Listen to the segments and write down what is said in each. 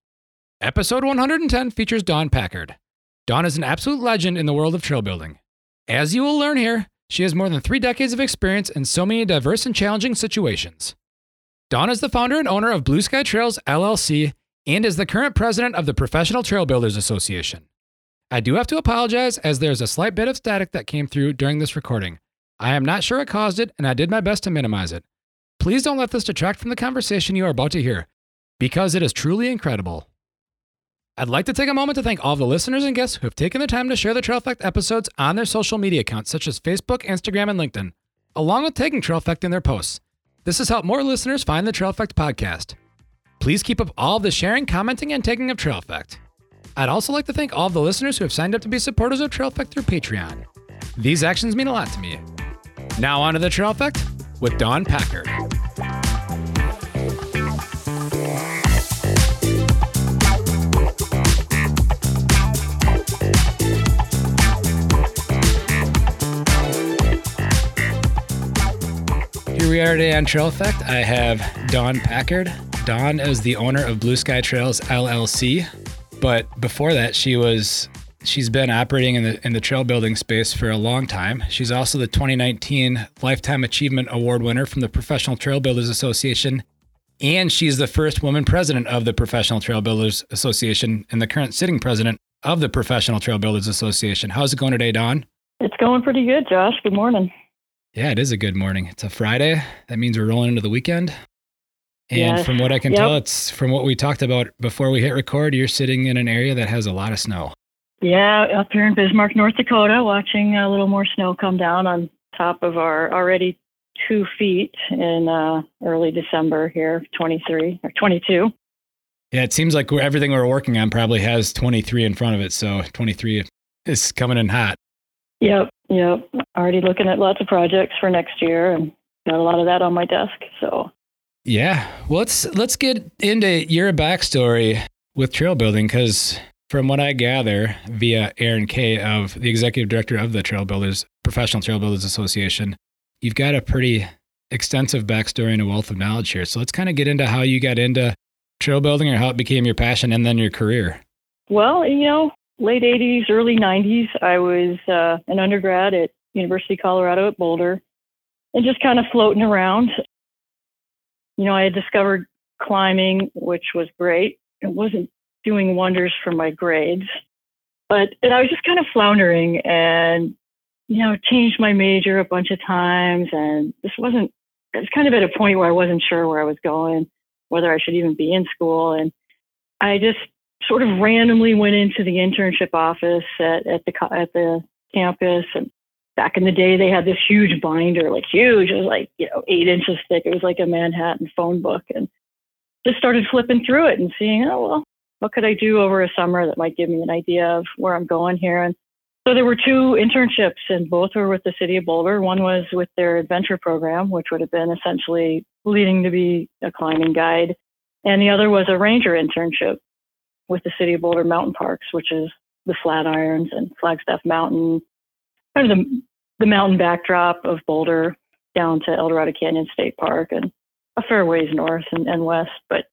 Episode 110 features Dawn Packard. Dawn is an absolute legend in the world of trail building. As you will learn here, she has more than 3 decades of experience in so many diverse and challenging situations. Dawn is the founder and owner of Blue Sky Trails LLC and is the current president of the Professional Trail Builders Association. I do have to apologize as there's a slight bit of static that came through during this recording. I am not sure what caused it, and I did my best to minimize it. Please don't let this detract from the conversation you are about to hear, because it is truly incredible. I'd like to take a moment to thank all the listeners and guests who have taken the time to share the Trail Effect episodes on their social media accounts, such as Facebook, Instagram, and LinkedIn, along with taking Trail Effect in their posts. This has helped more listeners find the Trail Effect podcast. Please keep up all of the sharing, commenting, and taking of Trail Effect. I'd also like to thank all the listeners who have signed up to be supporters of Trail Effect through Patreon. These actions mean a lot to me. Now on to the Trail Effect with Dawn Packard. We are today on Trail Effect. I have Dawn Packard. Dawn is the owner of Blue Sky Trails LLC, but before that, she's been operating in the trail building space for a long time. She's also the 2019 Lifetime Achievement Award winner from the Professional Trail Builders Association, and she's the first woman president of the Professional Trail Builders Association and the current sitting president of the Professional Trail Builders Association. How's it going today, Dawn? It's going pretty good, Josh. Good morning. Yeah, it is a good morning. It's a Friday. That means we're rolling into the weekend. And yes. From what I can tell, it's from what we talked about before we hit record, you're sitting in an area that has a lot of snow. Yeah, up here in Bismarck, North Dakota, watching a little more snow come down on top of our already 2 feet in early December here, 23 or 22. Yeah, it seems like everything we're working on probably has 23 in front of it. So 23 is coming in hot. Yep. Already looking at lots of projects for next year and got a lot of that on my desk. So yeah, well, let's get into your backstory with trail building, because from what I gather via Aaron Kay, of the executive director of the Professional Trail Builders Association, you've got a pretty extensive backstory and a wealth of knowledge here. So let's kind of get into how you got into trail building or how it became your passion and then your career. Well, you know, late 80s, early 90s, I was an undergrad at University of Colorado at Boulder and just kind of floating around. You know, I had discovered climbing, which was great. It wasn't doing wonders for my grades, but I was just kind of floundering and, you know, changed my major a bunch of times. And I was kind of at a point where I wasn't sure where I was going, whether I should even be in school. And I just sort of randomly went into the internship office at the campus. And back in the day, they had this huge binder, like huge. It was like, you know, 8 inches thick. It was like a Manhattan phone book. And just started flipping through it and seeing, oh, well, what could I do over a summer that might give me an idea of where I'm going here? And so there were 2 internships, and both were with the city of Boulder. One was with their adventure program, which would have been essentially leading to be a climbing guide. And the other was a ranger internship with the city of Boulder Mountain Parks, which is the Flatirons and Flagstaff Mountain, kind of the mountain backdrop of Boulder down to El Dorado Canyon State Park and a fair ways north and west. But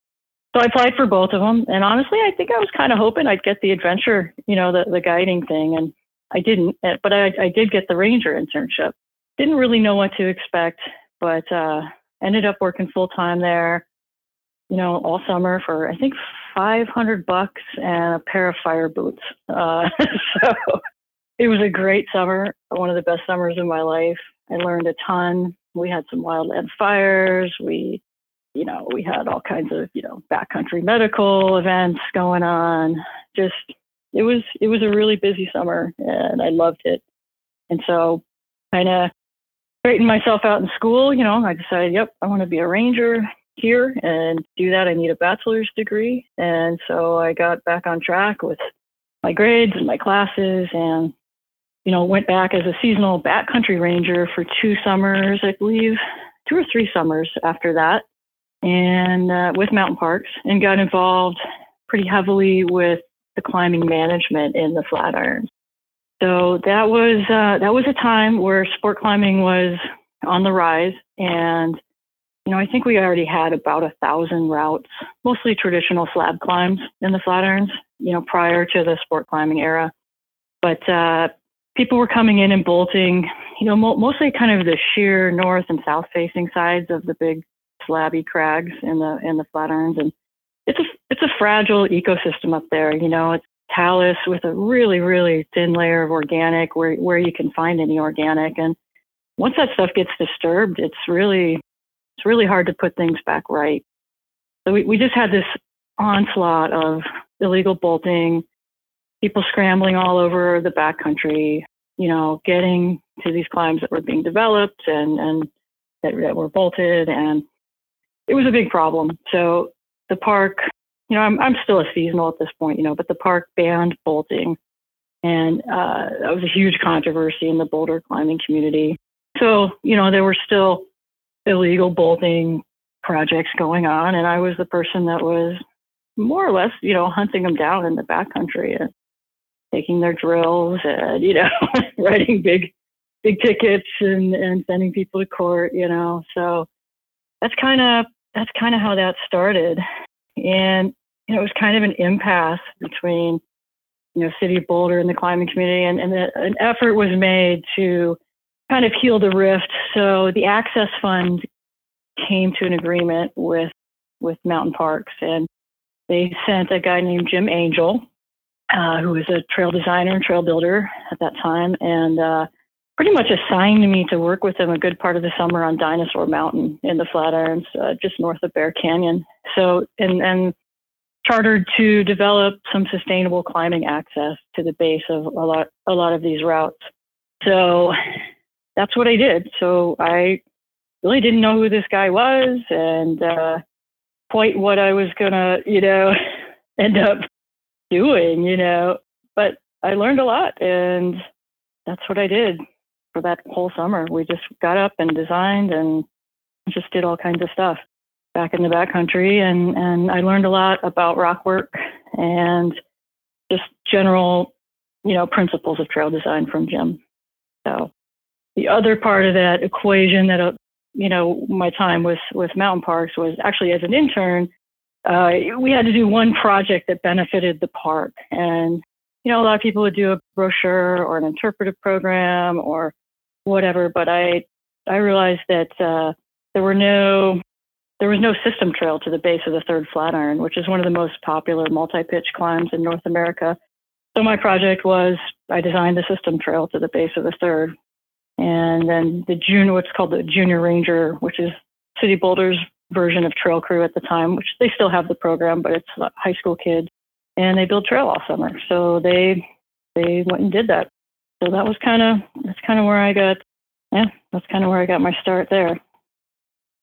so I applied for both of them. And honestly, I think I was kind of hoping I'd get the adventure, you know, the guiding thing. And I didn't, but I did get the ranger internship. Didn't really know what to expect, but ended up working full time there, you know, all summer for, I think, $500 and a pair of fire boots. So it was a great summer, one of the best summers of my life. I learned a ton. We had some wildland fires. We had all kinds of, backcountry medical events going on. Just, it was a really busy summer and I loved it. And so kind of straightened myself out in school, I decided, yep, I want to be a ranger here, and do that I need a bachelor's degree. And so I got back on track with my grades and my classes, and went back as a seasonal backcountry ranger for 2 summers, I believe, 2 or 3 summers after that, and with mountain parks, and got involved pretty heavily with the climbing management in the Flatirons. So that was a time where sport climbing was on the rise, and I think we already had about 1,000 routes, mostly traditional slab climbs in the Flatirons, prior to the sport climbing era. But people were coming in and bolting, mostly kind of the sheer north and south facing sides of the big slabby crags in the Flatirons. And it's a fragile ecosystem up there. It's talus with a really, really thin layer of organic where you can find any organic. And once that stuff gets disturbed, it's really hard to put things back right. So we just had this onslaught of illegal bolting, people scrambling all over the backcountry, getting to these climbs that were being developed and that were bolted, and it was a big problem. So the park, I'm still a seasonal at this point, but the park banned bolting, and that was a huge controversy in the Boulder climbing community. So, there were still illegal bolting projects going on, and I was the person that was more or less, hunting them down in the backcountry and taking their drills and, writing big tickets and sending people to court, So that's kind of how that started. And it was kind of an impasse between, City of Boulder and the climbing community, and an effort was made to kind of heal the rift. So the Access Fund came to an agreement with mountain parks, and they sent a guy named Jim Angel, who was a trail designer and trail builder at that time, and pretty much assigned me to work with him a good part of the summer on Dinosaur Mountain in the Flatirons, just north of Bear Canyon. So, and chartered to develop some sustainable climbing access to the base of a lot of these routes. So that's what I did. So I really didn't know who this guy was, and quite what I was gonna, end up doing, But I learned a lot, and that's what I did for that whole summer. We just got up and designed and just did all kinds of stuff back in the backcountry, and I learned a lot about rock work and just general, principles of trail design from Jim. So the other part of that equation that, my time with mountain parks was actually as an intern, we had to do one project that benefited the park. And, a lot of people would do a brochure or an interpretive program or whatever. But I realized that there was no system trail to the base of the third Flatiron, which is one of the most popular multi-pitch climbs in North America. So my project was I designed the system trail to the base of the third. And then what's called the Junior Ranger, which is City Boulder's version of Trail Crew at the time, which they still have the program, but it's high school kids, and they build trail all summer. So they went and did that. So that was kind of where I got my start there.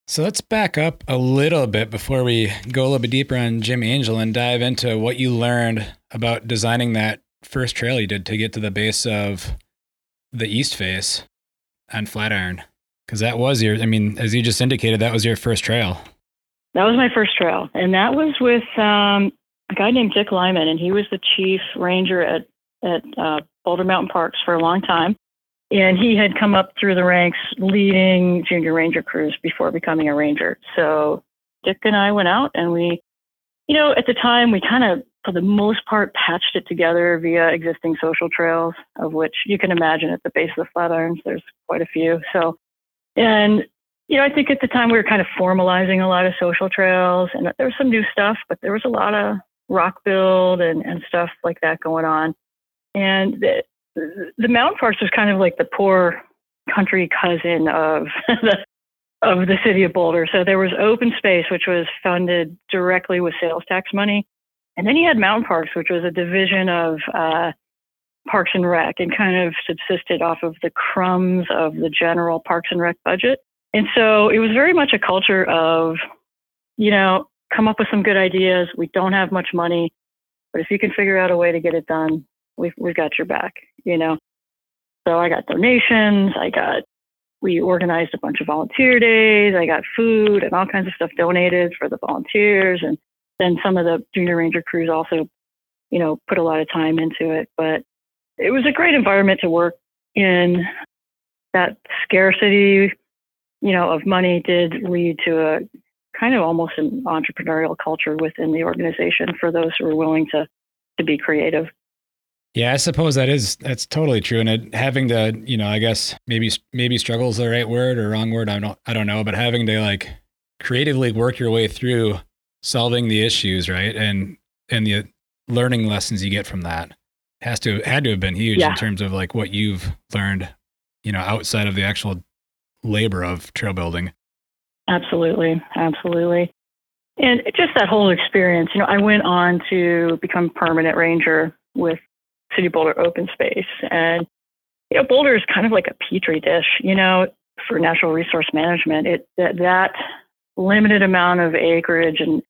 So let's back up a little bit before we go a little bit deeper on Jim Angel and dive into what you learned about designing that first trail you did to get to the base of the east face on Flatiron, because that was as you just indicated, that was your first trail. That was my first trail, and that was with a guy named Dick Lyman, and he was the chief ranger at Boulder Mountain Parks for a long time, and he had come up through the ranks leading junior ranger crews before becoming a ranger. So Dick and I went out, and we, at the time, we kind of, for the most part, patched it together via existing social trails, of which you can imagine at the base of the Flatirons, there's quite a few. So, and, I think at the time we were kind of formalizing a lot of social trails, and there was some new stuff, but there was a lot of rock build and stuff like that going on. And the mountain parks was kind of like the poor country cousin of the city of Boulder. So there was open space, which was funded directly with sales tax money. And then you had mountain parks, which was a division of Parks and Rec and kind of subsisted off of the crumbs of the general Parks and Rec budget. And so it was very much a culture of, you know, come up with some good ideas. We don't have much money, but if you can figure out a way to get it done, we've got your back, you know. So I got donations. We organized a bunch of volunteer days. I got food and all kinds of stuff donated for the volunteers. And then some of the junior ranger crews also, you know, put a lot of time into it. But it was a great environment to work in. That scarcity, you know, of money did lead to a kind of almost an entrepreneurial culture within the organization for those who were willing to be creative. Yeah, I suppose that's totally true. And having to, you know, I guess maybe struggle is the right word or wrong word. I don't know, but having to like creatively work your way through solving the issues, right? And the learning lessons you get from that had to have been huge in terms of like what you've learned, you know, outside of the actual labor of trail building. Absolutely. Absolutely. And just that whole experience, you know, I went on to become permanent ranger with City Boulder Open Space. And, you know, Boulder is kind of like a petri dish, you know, for natural resource management. That limited amount of acreage and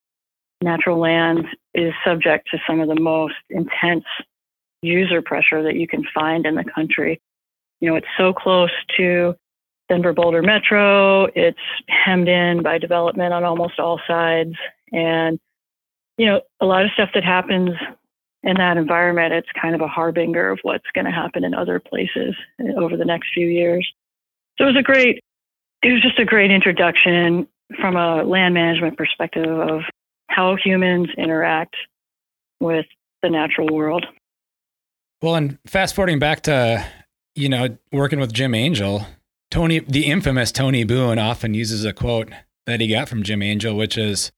natural land is subject to some of the most intense user pressure that you can find in the country. You know, it's so close to Denver Boulder Metro. It's hemmed in by development on almost all sides. And, you know, a lot of stuff that happens in that environment, it's kind of a harbinger of what's going to happen in other places over the next few years. So it was just a great introduction from a land management perspective of how humans interact with the natural world. Well, and fast forwarding back to, you know, working with Jim Angel, the infamous Tony Boone often uses a quote that he got from Jim Angel, which is,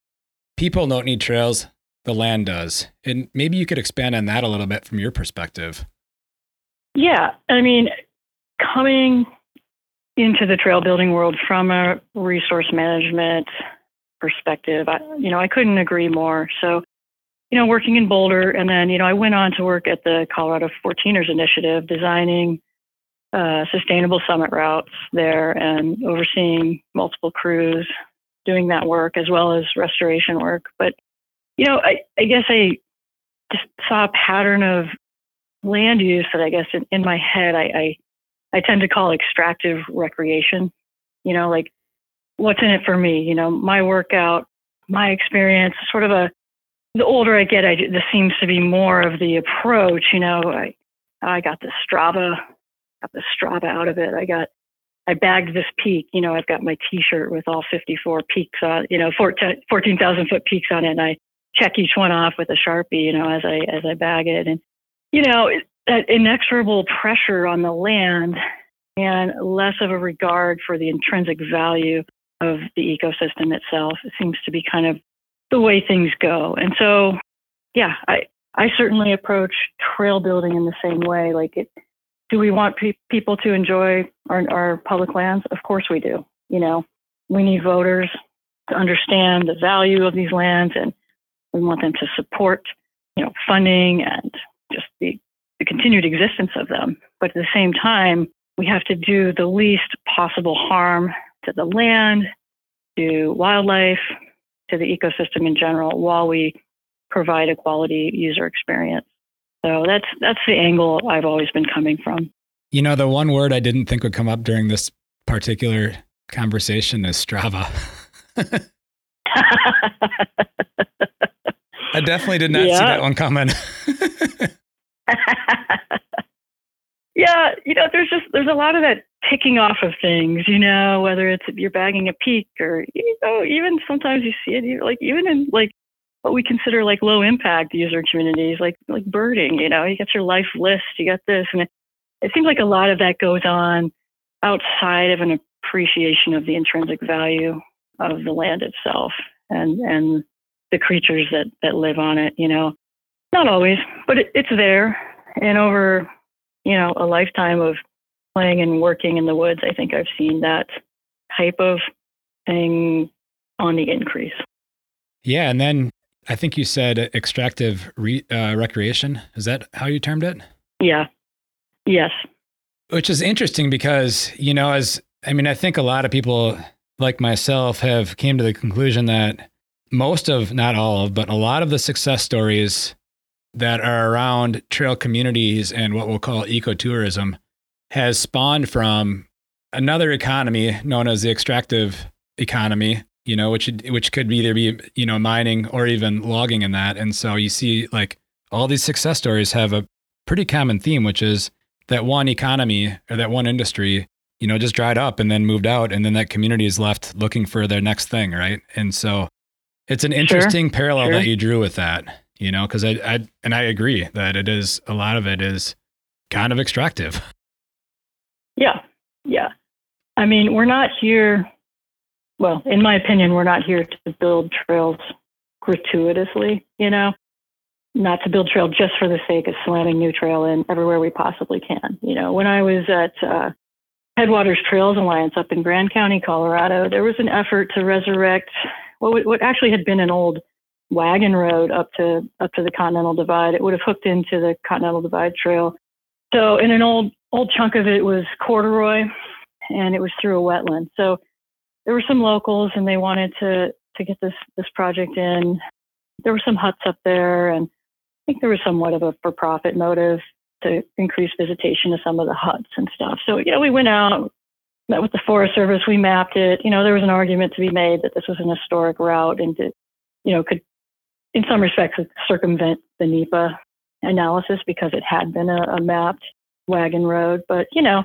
people don't need trails, the land does. And maybe you could expand on that a little bit from your perspective. Yeah. I mean, coming into the trail building world from a resource management perspective, I couldn't agree more. So, you know, working in Boulder, and then, you know, I went on to work at the Colorado Fourteeners Initiative, designing sustainable summit routes there and overseeing multiple crews doing that work as well as restoration work. But, you know, I guess I just saw a pattern of land use that I guess in my head I tend to call extractive recreation. You know, like, what's in it for me? You know, my workout, my experience, sort of the older I get, this seems to be more of the approach. You know, I got the Strava, out of it. I bagged this peak. You know, I've got my T-shirt with all 54 peaks on, you know, 14,000 foot peaks on it, and I check each one off with a Sharpie, you know, as I bag it. And, you know, that inexorable pressure on the land and less of a regard for the intrinsic value of the ecosystem itself, it seems to be kind of the way things go. And so, yeah, I certainly approach trail building in the same way. Like, do we want people to enjoy our public lands? Of course we do. You know, we need voters to understand the value of these lands, and we want them to support, you know, funding and just the continued existence of them. But at the same time, we have to do the least possible harm to the land, to wildlife, to the ecosystem in general, while we provide a quality user experience. So that's the angle I've always been coming from. You know, the one word I didn't think would come up during this particular conversation is Strava. I definitely did not see that one coming. Yeah, you know, there's a lot of that ticking off of things, you know, whether it's you're bagging a peak or, you know, even sometimes you see it like even in like what we consider like low impact user communities, like birding, you know, you got your life list, you got this, and it seems like a lot of that goes on outside of an appreciation of the intrinsic value of the land itself and the creatures that live on it, you know. Not always, but it's there. And over, you know, a lifetime of playing and working in the woods, I think I've seen that type of thing on the increase. Yeah. And then I think you said extractive recreation. Is that how you termed it? Yeah. Yes. Which is interesting because, you know, I think a lot of people like myself have came to the conclusion that most of, not all of, but a lot of the success stories that are around trail communities and what we'll call ecotourism has spawned from another economy known as the extractive economy, you know, which could either be, you know, mining or even logging in that. And so you see like all these success stories have a pretty common theme, which is that one economy or that one industry, you know, just dried up and then moved out. And then that community is left looking for their next thing. Right. And so it's an interesting parallel that you drew with that. You know, because I agree that it is, a lot of it is kind of extractive. Yeah. Yeah. I mean, we're not here. Well, in my opinion, we're not here to build trails gratuitously, you know, not to build trail just for the sake of slamming new trail in everywhere we possibly can. You know, when I was at Headwaters Trails Alliance up in Grand County, Colorado, there was an effort to resurrect what actually had been an old wagon road up to the Continental Divide. It would have hooked into the Continental Divide Trail. So, and an old chunk of it was corduroy, and it was through a wetland. So there were some locals, and they wanted to get this project in. There were some huts up there, and I think there was somewhat of a for-profit motive to increase visitation to some of the huts and stuff. So, you know, we went out, met with the Forest Service, we mapped it. You know, there was an argument to be made that this was an historic route and to, you know, could in some respects circumvent the NEPA analysis because it had been a mapped wagon road. But, you know,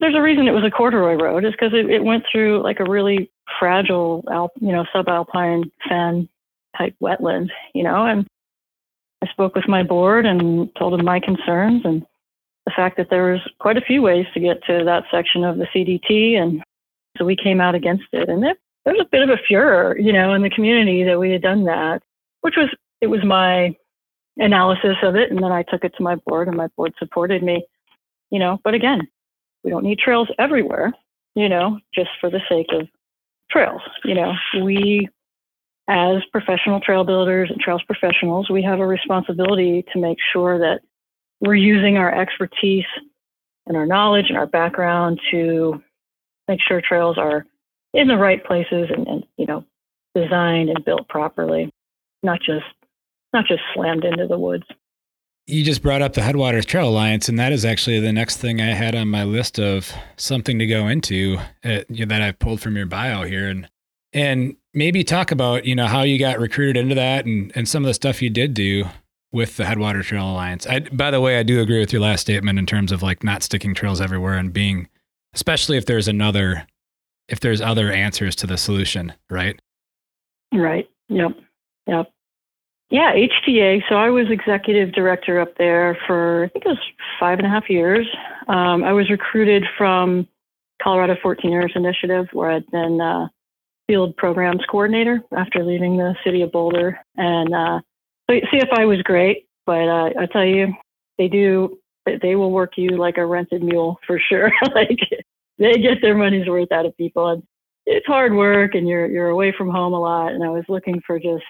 there's a reason it was a corduroy road, is because it went through like a really fragile, subalpine fen type wetland, you know. And I spoke with my board and told them my concerns and the fact that there was quite a few ways to get to that section of the CDT. And so we came out against it. And there was a bit of a furor, you know, in the community that we had done that. It was my analysis of it, and then I took it to my board, and my board supported me, you know. But again, we don't need trails everywhere, you know, just for the sake of trails. You know, we as professional trail builders and trails professionals, we have a responsibility to make sure that we're using our expertise and our knowledge and our background to make sure trails are in the right places and you know, designed and built properly. Not just slammed into the woods. You just brought up the Headwaters Trail Alliance, and that is actually the next thing I had on my list of something to go into that I've pulled from your bio here, and maybe talk about, you know, how you got recruited into that and some of the stuff you did do with the Headwaters Trail Alliance. By the way, I do agree with your last statement in terms of like not sticking trails everywhere and being, especially if there's other answers to the solution, right? Right. Yep. Yeah, HTA. So I was executive director up there for, I think it was 5.5 years. I was recruited from Colorado Fourteeners Initiative, where I'd been field programs coordinator after leaving the city of Boulder. And CFI was great, but I tell you, they will work you like a rented mule for sure. Like they get their money's worth out of people, and it's hard work, and you're away from home a lot. And I was looking for just,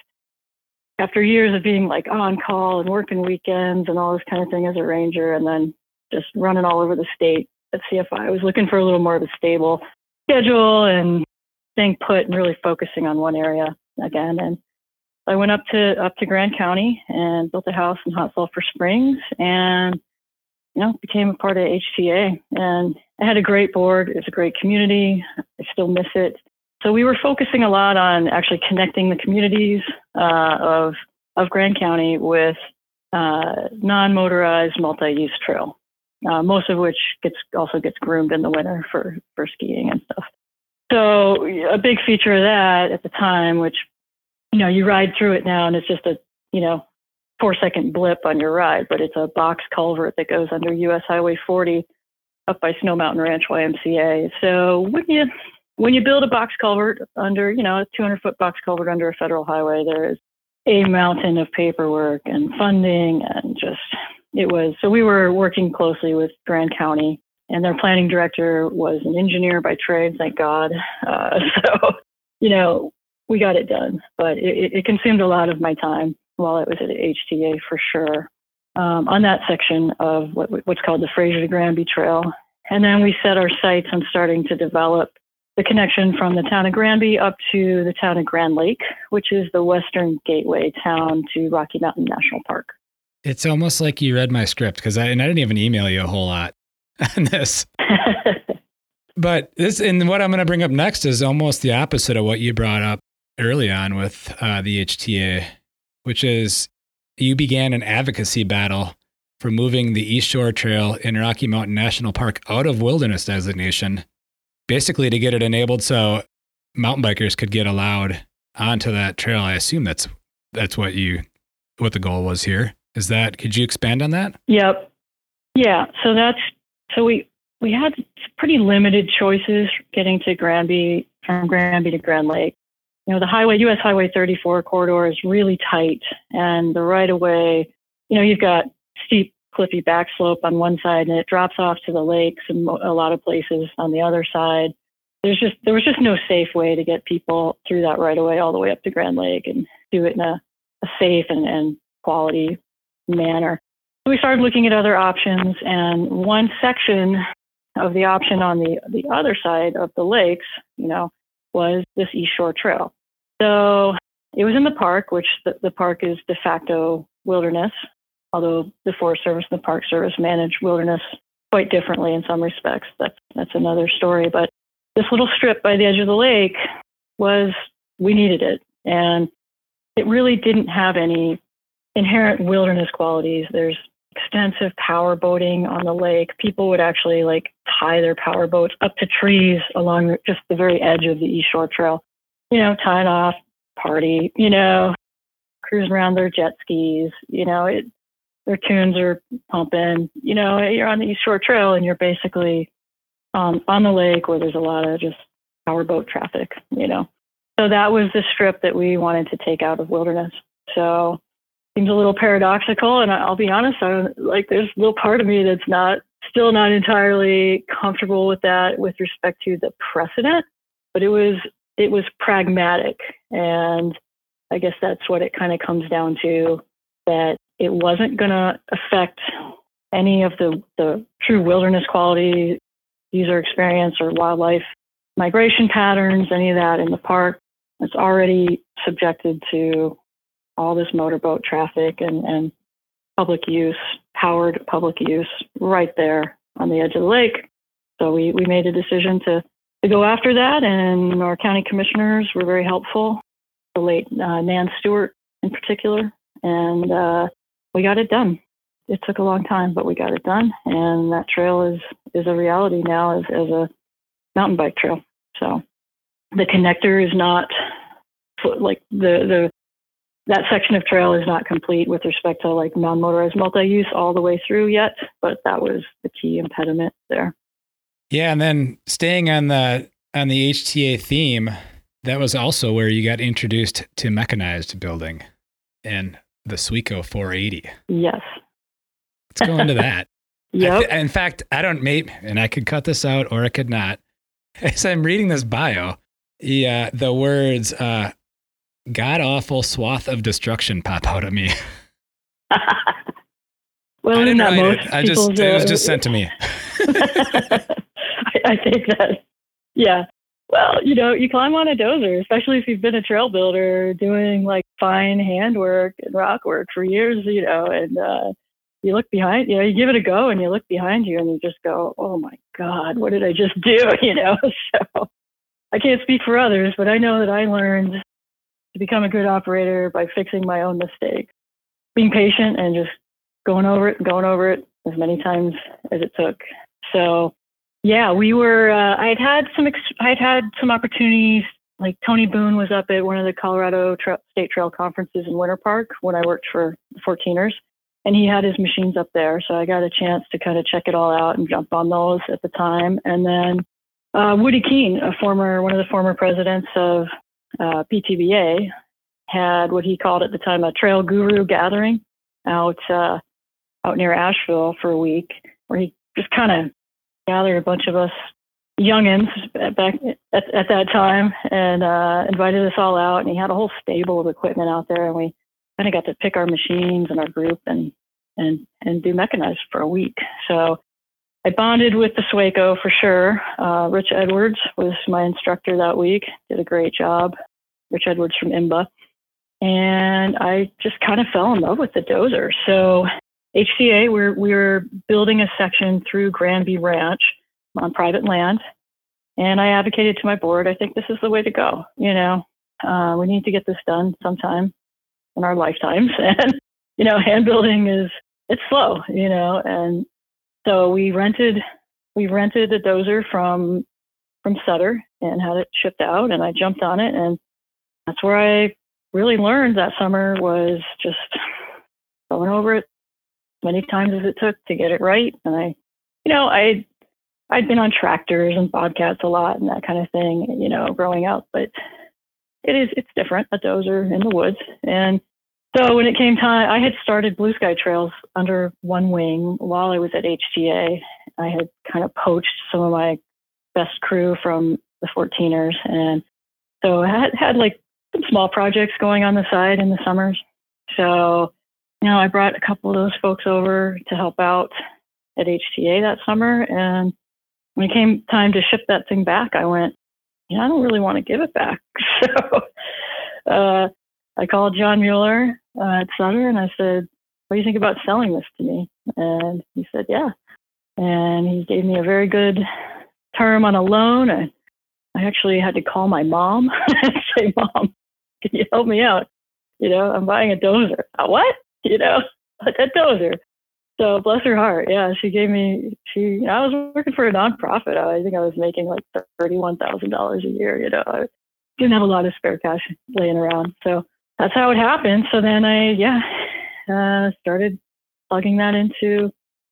after years of being like on call and working weekends and all this kind of thing as a ranger, and then just running all over the state at CFI, I was looking for a little more of a stable schedule and staying put and really focusing on one area again. And I went up to Grand County and built a house in Hot Sulphur Springs, and, you know, became a part of HTA. And I had a great board. It's a great community. I still miss it. So we were focusing a lot on actually connecting the communities of Grand County with non-motorized multi-use trail, most of which also gets groomed in the winter for skiing and stuff. So a big feature of that at the time, which, you know, you ride through it now and it's just a, you know, 4-second blip on your ride, but it's a box culvert that goes under U.S. Highway 40 up by Snow Mountain Ranch YMCA. So when you build a box culvert under, you know, a 200-foot box culvert under a federal highway, there is a mountain of paperwork and funding, and just, it was, so we were working closely with Grand County, and their planning director was an engineer by trade, thank God. So, you know, we got it done, but it consumed a lot of my time while I was at HTA for sure. On that section of what's called the Fraser to Granby Trail. And then we set our sights on starting to develop the connection from the town of Granby up to the town of Grand Lake, which is the western gateway town to Rocky Mountain National Park. It's almost like you read my script, because I didn't even email you a whole lot on this. But this, and what I'm going to bring up next is almost the opposite of what you brought up early on with the HTA, which is you began an advocacy battle for moving the East Shore Trail in Rocky Mountain National Park out of wilderness designation, basically to get it enabled so mountain bikers could get allowed onto that trail. I assume that's what the goal was here. Is that, could you expand on that? Yep. Yeah. So we had pretty limited choices getting to Granby, from Granby to Grand Lake. You know, the highway, US Highway 34 corridor is really tight, and the right of way, you know, you've got steep, cliffy backslope on one side, and it drops off to the lakes and a lot of places on the other side. There was just no safe way to get people through that right of way all the way up to Grand Lake and do it in a safe and quality manner. So we started looking at other options, and one section of the option on the other side of the lakes, you know, was this East Shore Trail. So it was in the park, which the park is de facto wilderness, although the Forest Service and the Park Service manage wilderness quite differently in some respects. That's another story. But this little strip by the edge of the lake was, we needed it. And it really didn't have any inherent wilderness qualities. There's extensive power boating on the lake. People would actually tie their power boats up to trees along just the very edge of the East Shore Trail, you know, tie it off, party, you know, cruise around their jet skis, you know, their tunes are pumping, you know, you're on the East Shore Trail and you're basically on the lake where there's a lot of just power boat traffic, you know. So that was the strip that we wanted to take out of wilderness. So seems a little paradoxical, and I'll be honest, there's a little part of me that's still not entirely comfortable with that with respect to the precedent, but it was pragmatic, and I guess that's what it kind of comes down to, that it wasn't going to affect any of the true wilderness quality, user experience, or wildlife migration patterns, any of that in the park. It's already subjected to all this motorboat traffic and public use, powered public use right there on the edge of the lake. So we made a decision to go after that, and our county commissioners were very helpful, the late Nan Stewart in particular, and we got it done. It took a long time, but we got it done, and that trail is a reality now as a mountain bike trail. So the connector is not, that section of trail is not complete with respect to non-motorized multi-use all the way through yet, but that was the key impediment there. Yeah. And then staying on the HTA theme, that was also where you got introduced to mechanized building and the SWACO 480. Yes. Let's go into that. Yep. In fact, I could cut this out or I could not. As I'm reading this bio, the words, God-awful swath of destruction pop out at me. Well, I didn't write it. It was just sent to me. I think that, yeah. Well, you know, you climb on a dozer, especially if you've been a trail builder doing fine handwork and rock work for years, you know, and you look behind, you know, you give it a go and you look behind you and you just go, oh my God, what did I just do? You know, so I can't speak for others, but I know that I learned to become a good operator by fixing my own mistakes, being patient and just going over it as many times as it took. So yeah, we were, I had had some opportunities, Tony Boone was up at one of the Colorado State Trail Conferences in Winter Park when I worked for the Fourteeners, and he had his machines up there. So I got a chance to kind of check it all out and jump on those at the time. And then Woody Keene, one of the former presidents of PTBA, had what he called at the time a trail guru gathering out near Asheville for a week, where he just kind of gathered a bunch of us youngins back at that time and invited us all out. And he had a whole stable of equipment out there, and we kind of got to pick our machines and our group and do mechanized for a week. So I bonded with the SWACO for sure. Rich Edwards was my instructor that week, did a great job. Rich Edwards from IMBA. And I just kind of fell in love with the dozer. So HCA, we were building a section through Granby Ranch on private land. And I advocated to my board, I think this is the way to go. You know, we need to get this done sometime in our lifetimes. And, you know, hand building it's slow, you know. And so we rented a dozer from Sutter and had it shipped out, and I jumped on it. And that's where I really learned that summer, was just going over it as many times as it took to get it right. And I'd been on tractors and bobcats a lot and that kind of thing, you know, growing up, but it's different, a dozer in the woods. And so when it came time, I had started Blue Sky Trails under one wing while I was at HTA. I had kind of poached some of my best crew from the Fourteeners, and so I had like some small projects going on the side in the summers. So, you know, I brought a couple of those folks over to help out at HTA that summer. And when it came time to ship that thing back, I went, you know, I don't really want to give it back. So I called John Mueller at Sutter, and I said, what do you think about selling this to me? And he said, yeah. And he gave me a very good term on a loan. I actually had to call my mom and say, Mom, can you help me out? You know, I'm buying a dozer. What? You know, a dozer. So bless her heart. Yeah, I was working for a nonprofit. I think I was making like $31,000 a year. You know, I didn't have a lot of spare cash laying around. So that's how it happened. So then I started plugging that into,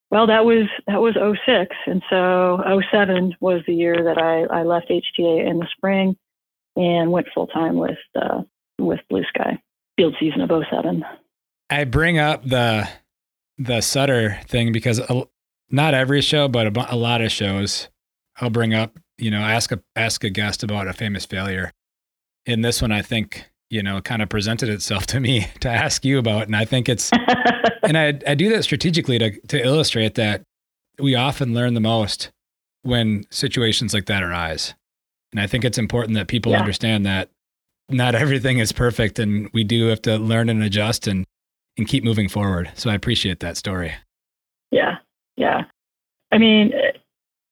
well, that was 2006. And so 2007 was the year that I left HTA in the spring and went full time with Blue Sky, field season of 2007. I bring up the Sutter thing because not every show, but a lot of shows, I'll bring up, you know, ask a guest about a famous failure. In this one, I think, you know, kind of presented itself to me to ask you about. And I think it's, and I do that strategically to illustrate that we often learn the most when situations like that arise. And I think it's important that people understand that not everything is perfect, and we do have to learn and adjust and keep moving forward. So I appreciate that story. Yeah. Yeah. I mean,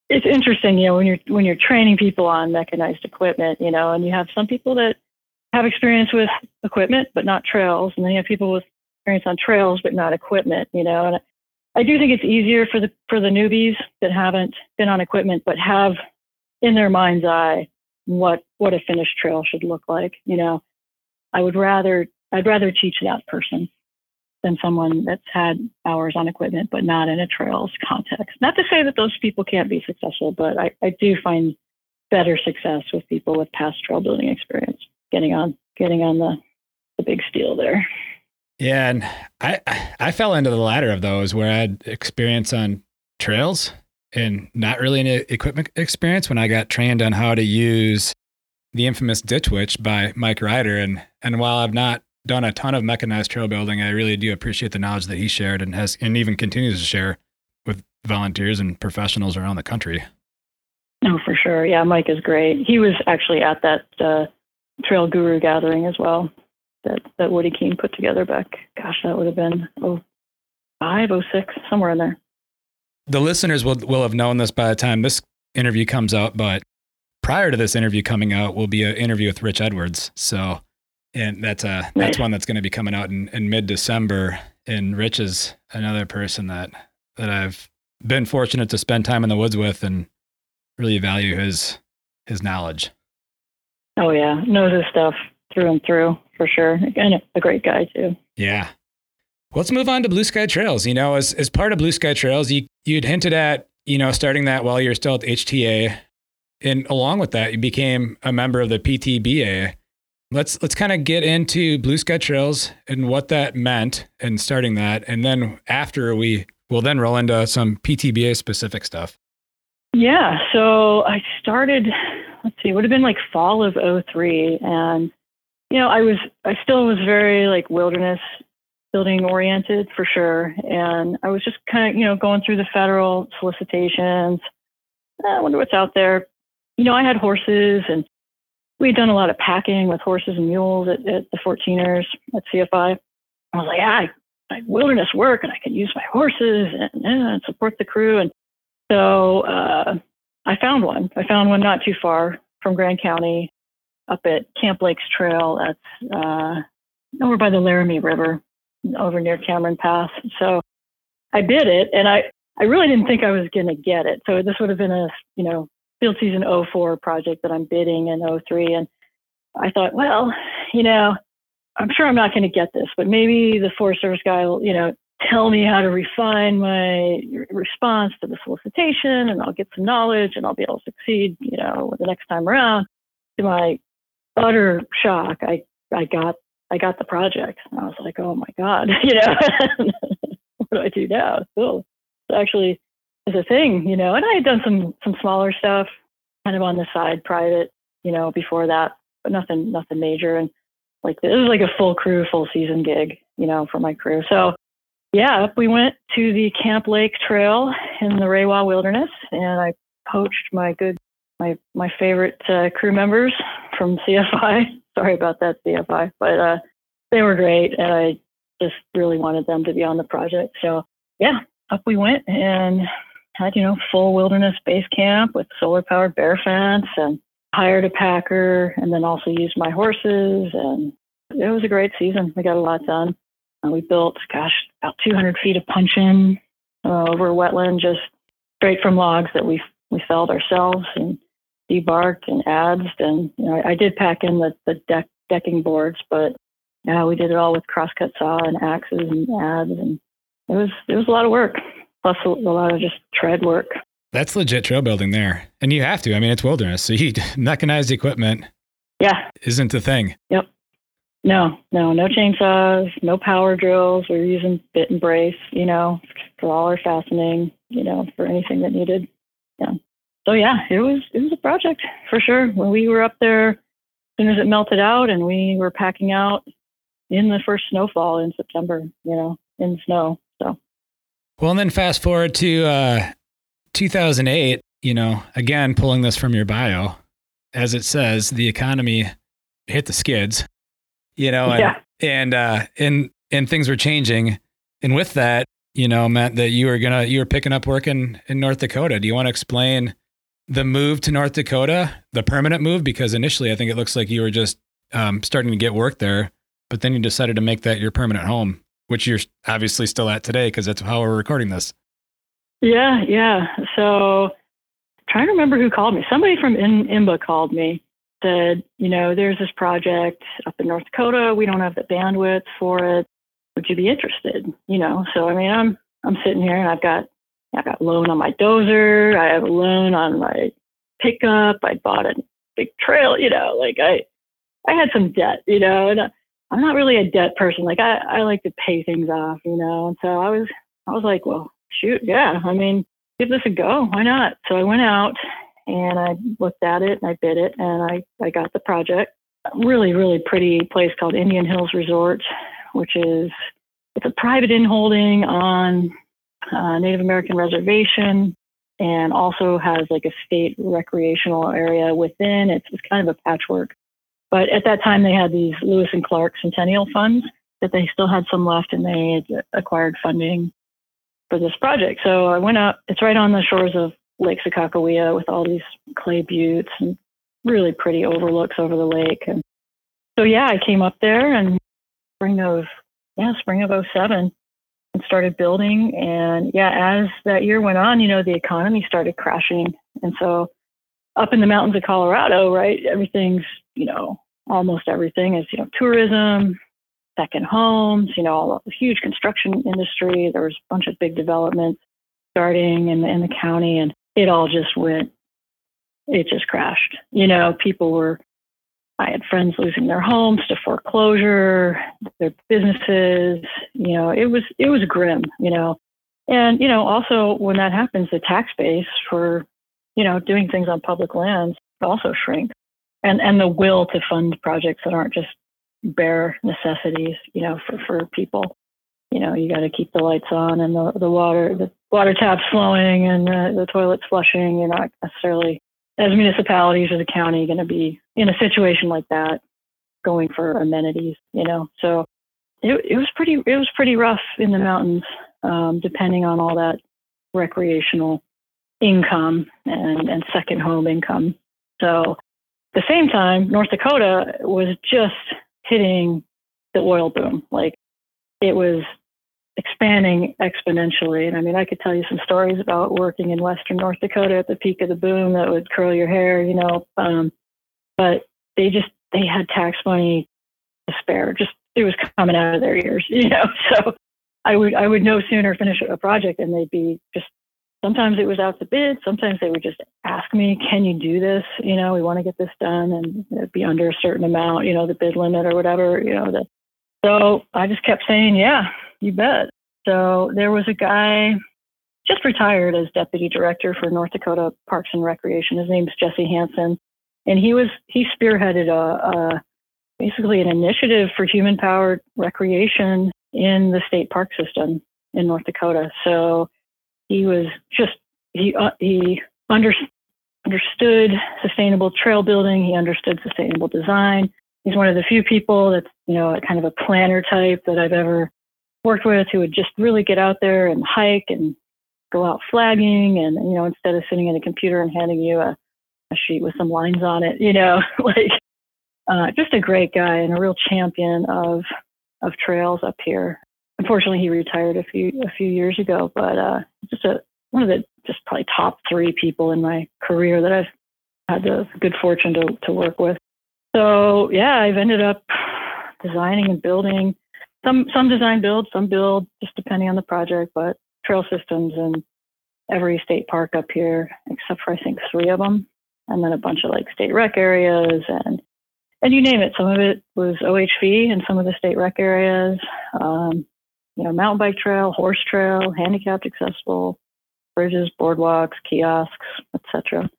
it's interesting, you know, when you're training people on mechanized equipment, you know, and you have some people that have experience with equipment, but not trails. And then you have people with experience on trails, but not equipment, you know, and I do think it's easier for the newbies that haven't been on equipment, but have in their mind's eye what a finished trail should look like. You know, I'd rather teach that person than someone that's had hours on equipment, but not in a trails context. Not to say that those people can't be successful, but I do find better success with people with past trail building experience, getting on the big steel there. Yeah. And I fell into the latter of those, where I had experience on trails and not really any equipment experience, when I got trained on how to use the infamous ditch witch by Mike Ryder. And while I've not done a ton of mechanized trail building, I really do appreciate the knowledge that he shared and even continues to share with volunteers and professionals around the country. No, for sure. Yeah. Mike is great. He was actually at that trail guru gathering as well that Woody Keene put together back. Gosh, that would have been 2005, 2006, somewhere in there. The listeners will have known this by the time this interview comes out, but prior to this interview coming out will be an interview with Rich Edwards. So, and that's one that's going to be coming out in mid-December. And Rich is another person that I've been fortunate to spend time in the woods with, and really value his knowledge. Oh yeah, knows his stuff through and through for sure. And a great guy too. Yeah. Well, let's move on to Blue Sky Trails. You know, as part of Blue Sky Trails, you'd hinted at, you know, starting that while you're still at HTA, and along with that, you became a member of the PTBA. Let's kind of get into Blue Sky Trails and what that meant and starting that. And then after we will then roll into some PTBA specific stuff. Yeah. So I started, it would have been like fall of 2003. And, you know, I still was very like wilderness building oriented for sure. And I was just kind of, you know, going through the federal solicitations. I wonder what's out there. You know, I had horses and we had done a lot of packing with horses and mules at the Fourteeners at CFI. I was like, I wilderness work and I can use my horses and support the crew. And so I found one. I found one not too far from Grand County up at Camp Lakes Trail. That's over by the Laramie River, over near Cameron Pass. So I bid it, and I really didn't think I was going to get it. So this would have been a, you know, field season 2004 project that I'm bidding in 2003. And I thought, well, you know, I'm sure I'm not going to get this, but maybe the Forest Service guy will, you know, tell me how to refine my response to the solicitation, and I'll get some knowledge and I'll be able to succeed, you know, the next time around. To my utter shock, I got the project. And I was like, oh my God, you know, what do I do now? Cool. So actually is a thing, you know, and I had done some smaller stuff kind of on the side, private, you know, before that, but nothing major. And like, it was like a full crew, full season gig, you know, for my crew. So yeah, we went to the Camp Lake Trail in the Rewa Wilderness, and I poached my favorite crew members from CFI. Sorry about that, CFI, but they were great, and I just really wanted them to be on the project. So yeah, up we went and had, you know, full wilderness base camp with solar powered bear fence, and hired a packer, and then also used my horses. And it was a great season. We got a lot done. And we built, about 200 feet of puncheon over wetland, just straight from logs that we felled ourselves and debarked and adzed. And, you know, I did pack in the decking boards, but yeah, we did it all with crosscut saw and axes and adz, and it was a lot of work, plus a lot of just tread work. That's legit trail building there. And you have to. I mean, it's wilderness. So you mechanized equipment. Yeah. Isn't the thing. Yep. No chainsaws, no power drills. We were using bit and brace, you know, for all our fastening, you know, for anything that needed. Yeah. So yeah, it was a project for sure. When we were up there, as soon as it melted out, and we were packing out in the first snowfall in September, you know, in snow. So. Well, and then fast forward to 2008, you know, again, pulling this from your bio, as it says, the economy hit the skids, you know, and things were changing. And with that, you know, meant that you were picking up work in North Dakota. Do you want to explain the move to North Dakota, the permanent move? Because initially I think it looks like you were just starting to get work there, but then you decided to make that your permanent home, which you're obviously still at today, because that's how we're recording this. Yeah. So I'm trying to remember who called me. Somebody from IMBA called me, said, you know, there's this project up in North Dakota. We don't have the bandwidth for it. Would you be interested? You know, so, I mean, I'm sitting here and I got a loan on my dozer. I have a loan on my pickup. I bought a big trail, you know, like I had some debt, you know, and I'm not really a debt person. Like I like to pay things off, you know? And so I was like, well, shoot. Yeah. I mean, give this a go. Why not? So I went out and I looked at it and I bid it, and I got the project. Really, really pretty place called Indian Hills Resort, which is, it's a private in-holding on Native American reservation, and also has like a state recreational area within. It's kind of a patchwork. But at that time they had these Lewis and Clark Centennial funds that they still had some left, and they had acquired funding for this project. So I went up, it's right on the shores of Lake Sakakawea with all these clay buttes and really pretty overlooks over the lake. And so, yeah, I came up there in spring of 2007 and started building. And yeah, as that year went on, you know, the economy started crashing. And so up in the mountains of Colorado, right, everything's, you know, almost everything is, you know, tourism, second homes, you know, all the huge construction industry. There was a bunch of big developments starting in the county, and it all just crashed. You know, people were I had friends losing their homes to foreclosure, their businesses. You know, it was grim, you know. And, you know, also when that happens, the tax base for, you know, doing things on public lands also shrinks. And the will to fund projects that aren't just bare necessities, you know, for people. You know, you got to keep the lights on and the water taps flowing and the toilets flushing. You're not necessarily, as municipalities or the county, going to be in a situation like that going for amenities, you know. So it was pretty rough in the mountains, depending on all that recreational income and second home income. So at the same time, North Dakota was just hitting the oil boom. Like, it was expanding exponentially. And I mean, I could tell you some stories about working in Western North Dakota at the peak of the boom that would curl your hair, you know. But they had tax money to spare. Just, it was coming out of their ears, you know. So I would no sooner finish a project and they'd be just, sometimes it was out to bid. Sometimes they would just ask me, can you do this? You know, we want to get this done, and it'd be under a certain amount, you know, the bid limit or whatever, you know. So I just kept saying, yeah, you bet. So there was a guy just retired as deputy director for North Dakota Parks and Recreation. His name's Jesse Hansen. And he spearheaded basically an initiative for human-powered recreation in the state park system in North Dakota. So he was just, he understood sustainable trail building. He understood sustainable design. He's one of the few people that's, you know, kind of a planner type that I've ever worked with, who would just really get out there and hike and go out flagging. And, you know, instead of sitting at a computer and handing you a sheet with some lines on it, you know, like just a great guy and a real champion of trails up here. Unfortunately, he retired a few years ago, but just one of the just probably top three people in my career that I've had the good fortune to work with. So yeah, I've ended up designing and building some design build, some build, just depending on the project, but trail systems in every state park up here, except for I think 3 of them, and then a bunch of like state rec areas and you name it. Some of it was OHV and some of the state rec areas, you know, mountain bike trail, horse trail, handicapped accessible, bridges, boardwalks, kiosks, etc.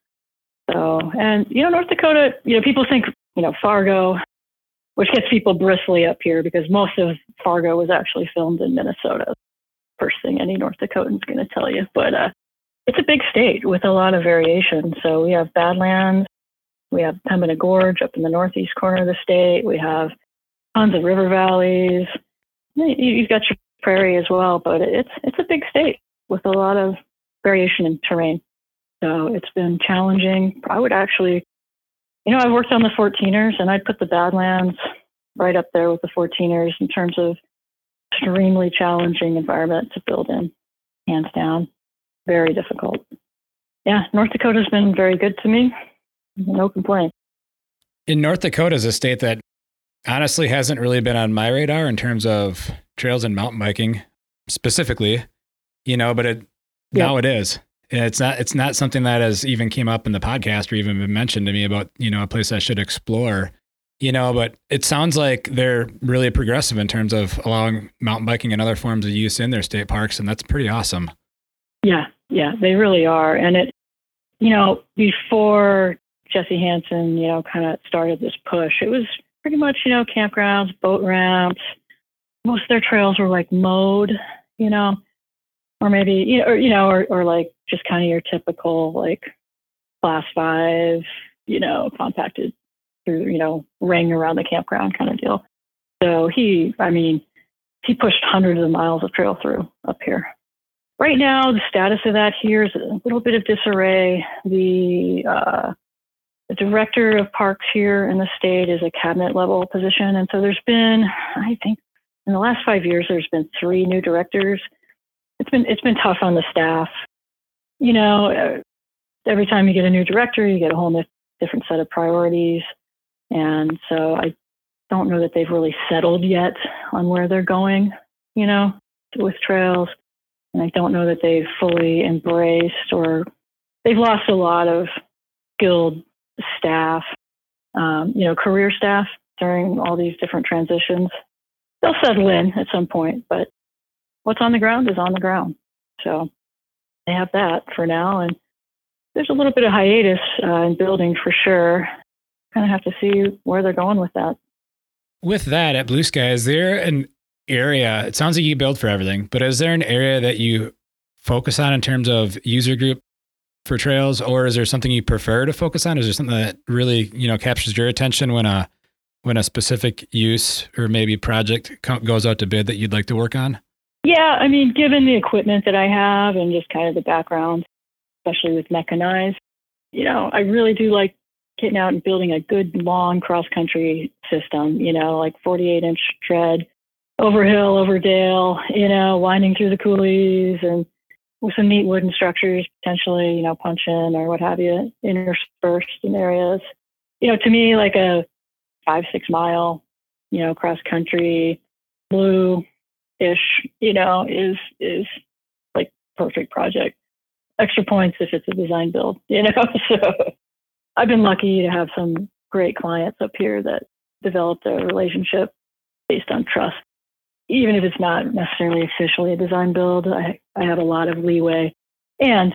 So, and you know, North Dakota, you know, people think, you know, Fargo, which gets people bristly up here because most of Fargo was actually filmed in Minnesota. First thing any North Dakotan's going to tell you. But it's a big state with a lot of variation. So we have Badlands, we have Pembina Gorge up in the northeast corner of the state. We have tons of river valleys. You've got your prairie as well, but it's a big state with a lot of variation in terrain. So it's been challenging. I would actually, you know, I've worked on the Fourteeners, and I'd put the Badlands right up there with the Fourteeners in terms of extremely challenging environment to build in, hands down. Very difficult. Yeah, North Dakota's been very good to me. No complaint. In North Dakota is a state that honestly hasn't really been on my radar in terms of trails and mountain biking specifically, you know, but now it is. It's not something that has even came up in the podcast or even been mentioned to me about, you know, a place I should explore, you know, but it sounds like they're really progressive in terms of allowing mountain biking and other forms of use in their state parks. And that's pretty awesome. Yeah, they really are. And it, you know, before Jesse Hansen, you know, kind of started this push, it was pretty much, you know, campgrounds, boat ramps. Most of their trails were like mowed, you know. Or maybe, or like just kind of your typical like class 5, you know, compacted through, you know, ring around the campground kind of deal. So he pushed hundreds of miles of trail through up here. Right now, the status of that here is a little bit of disarray. The director of parks here in the state is a cabinet level position. And so there's been, I think in the last 5 years, there's been 3 new directors. It's been tough on the staff. You know, every time you get a new director, you get a whole different set of priorities. And so I don't know that they've really settled yet on where they're going, you know, with trails. And I don't know that they've fully embraced, or they've lost a lot of skilled staff career staff during all these different transitions. They'll settle in at some point, but what's on the ground is on the ground. So they have that for now. And there's a little bit of hiatus in building for sure. Kind of have to see where they're going with that. With that at Blue Sky, is there an area, it sounds like you build for everything, but is there an area that you focus on in terms of user group for trails, or is there something you prefer to focus on? Is there something that really, captures your attention when a specific use or maybe project goes out to bid that you'd like to work on? Yeah. I mean, given the equipment that I have and just kind of the background, especially with mechanized, I really do like getting out and building a good long cross-country system, like 48-inch tread, over hill, over dale, winding through the coulees and with some neat wooden structures, potentially, punch in or what have you, interspersed in areas. To me, like a 5-6 mile, cross country, blue-ish, is like perfect project. Extra points if it's a design build, So I've been lucky to have some great clients up here that developed a relationship based on trust. Even if it's not necessarily officially a design build, I have a lot of leeway and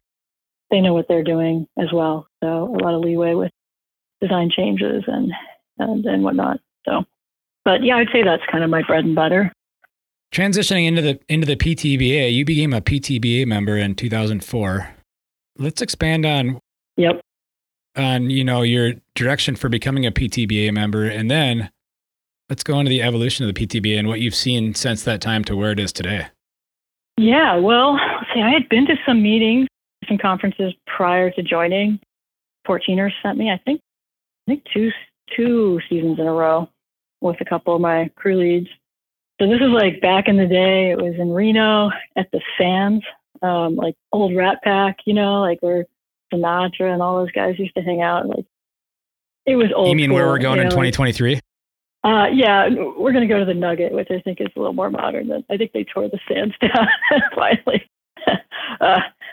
they know what they're doing as well. So a lot of leeway with design changes and whatnot. So, but yeah, I'd say that's kind of my bread and butter. Transitioning into the PTBA, you became a PTBA member in 2004. Let's expand on your direction for becoming a PTBA member, and then let's go into the evolution of the PTBA and what you've seen since that time to where it is today. Yeah, well, see, I had been to some meetings, some conferences prior to joining. Fourteeners sent me, I think two seasons in a row with a couple of my crew leads. So this is like back in the day. It was in Reno at the Sands, like old Rat Pack, like where Sinatra and all those guys used to hang out. Like it was old. You mean where we're going in 2023? Yeah, we're going to go to the Nugget, which I think is a little more modern. I think they tore the Sands down finally.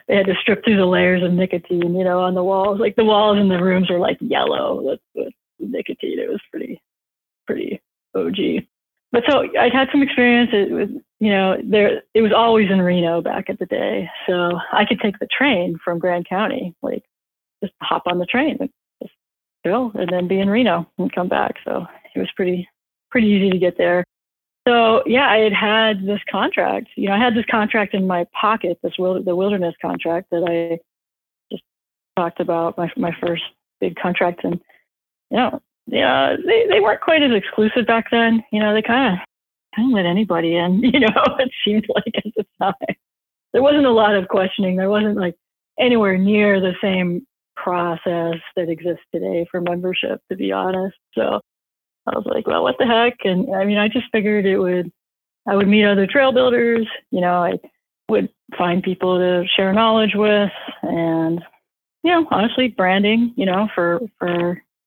They had to strip through the layers of nicotine, on the walls. Like the walls in the rooms were like yellow with nicotine. It was pretty OG. But so I'd had some experience. It was, there. It was always in Reno back at the day, so I could take the train from Grand County, like just hop on the train, just go, and then be in Reno and come back. So it was pretty easy to get there. So yeah, I had this contract. I had this contract in my pocket, the wilderness contract that I just talked about, my first big contract, and they weren't quite as exclusive back then. They kind of let anybody in. It seemed like at the time there wasn't a lot of questioning. There wasn't like anywhere near the same process that exists today for membership, to be honest. So I was like, well, what the heck? And I mean, I just figured I would meet other trail builders. I would find people to share knowledge with, and honestly, branding. For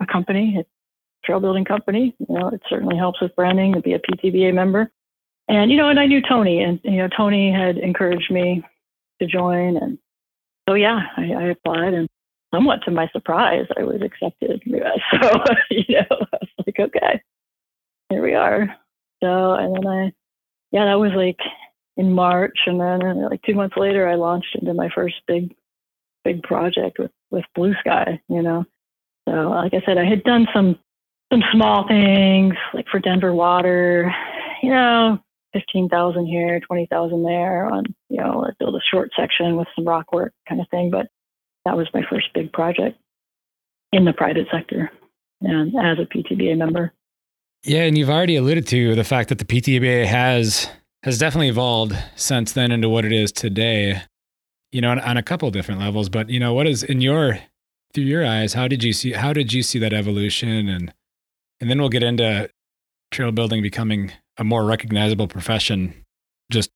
a company. Trail building company, it certainly helps with branding to be a PTBA member. And, and I knew Tony, and, Tony had encouraged me to join. And so, yeah, I applied, and somewhat to my surprise, I was accepted. So, I was like, okay, here we are. So, and then that was like in March. And then like 2 months later, I launched into my first big project with Blue Sky, So, like I said, I had done some small things like for Denver Water, 15,000 here, 20,000 there on, I build a short section with some rock work kind of thing. But that was my first big project in the private sector and as a PTBA member. Yeah. And you've already alluded to the fact that the PTBA has definitely evolved since then into what it is today, on a couple of different levels, but what is through your eyes, how did you see that evolution? And then we'll get into trail building becoming a more recognizable profession just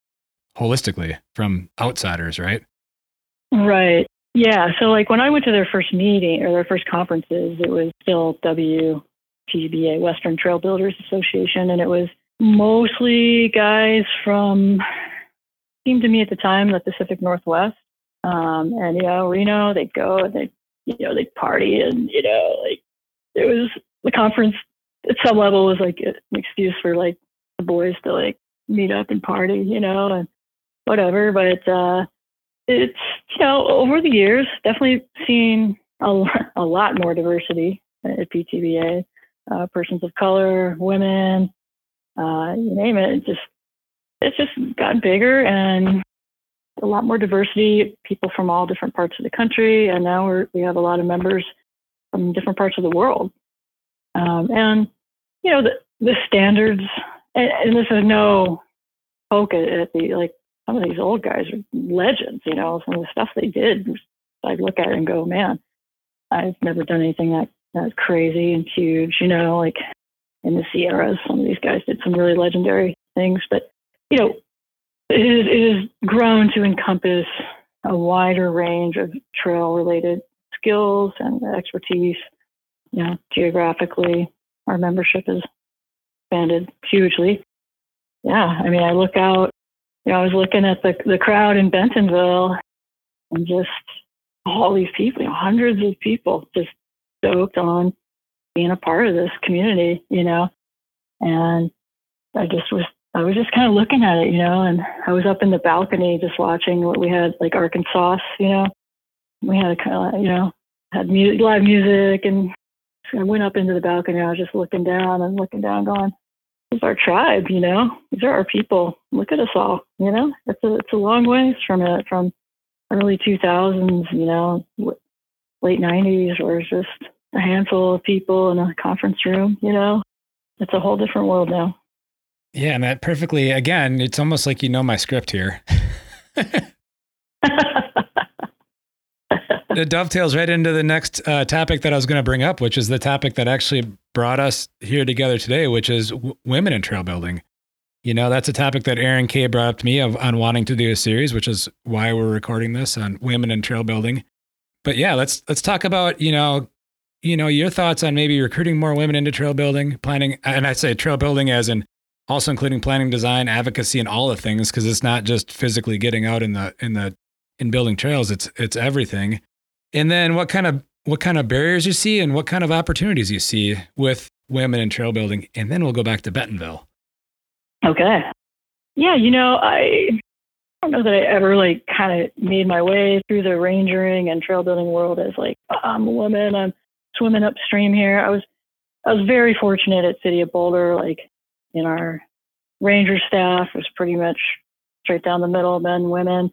holistically from outsiders, right? Right. Yeah. So like when I went to their first meeting or their first conferences, it was still WTBA, Western Trail Builders Association. And it was mostly guys from, seemed to me at the time, the Pacific Northwest. Reno, they'd go and they'd party and, like it was the conference at some level was like an excuse for like the boys to like meet up and party, you know, and whatever. But it's, you know, over the years, definitely seen a lot more diversity at PTBA, persons of color, women, you name it. It's just gotten bigger and a lot more diversity, people from all different parts of the country. And now we have a lot of members from different parts of the world. And, you know, the standards, and this is no poke at the, like, some of these old guys are legends, you know, some of the stuff they did, I look at it and go, man, I've never done anything that crazy and huge, you know, like in the Sierras, some of these guys did some really legendary things, but, you know, it is grown to encompass a wider range of trail-related skills and expertise. You know, geographically, our membership has expanded hugely. Yeah, I mean, I look out, you know, I was looking at the crowd in Bentonville and just all these people, you know, hundreds of people just stoked on being a part of this community, you know, and I was just kind of looking at it, you know, and I was up in the balcony just watching what we had, like Arkansas, you know, we had a kind of, you know, had music, live music, and I went up into the balcony. I was just looking down, going, "This is our tribe, you know. These are our people. Look at us all, you know. It's a long ways from early 2000s, you know, late 90s, where it's just a handful of people in a conference room, you know. It's a whole different world now." Yeah, and that perfectly, again, it's almost like you know my script here. It dovetails right into the next topic that I was going to bring up, which is the topic that actually brought us here together today, which is women in trail building. You know, that's a topic that Aaron Kay brought up to me on wanting to do a series, which is why we're recording this on women in trail building. But yeah, let's talk about, you know, your thoughts on maybe recruiting more women into trail building, planning, and I say trail building as in also including planning, design, advocacy, and all the things, because it's not just physically getting out in building trails. It's everything. And then what kind of barriers you see and what kind of opportunities you see with women in trail building. And then we'll go back to Bentonville. Okay. Yeah, you know, I don't know that I ever like kind of made my way through the rangering and trail building world as like, oh, I'm a woman, I'm swimming upstream here. I was very fortunate at City of Boulder, like. In our ranger staff was pretty much straight down the middle, men, women.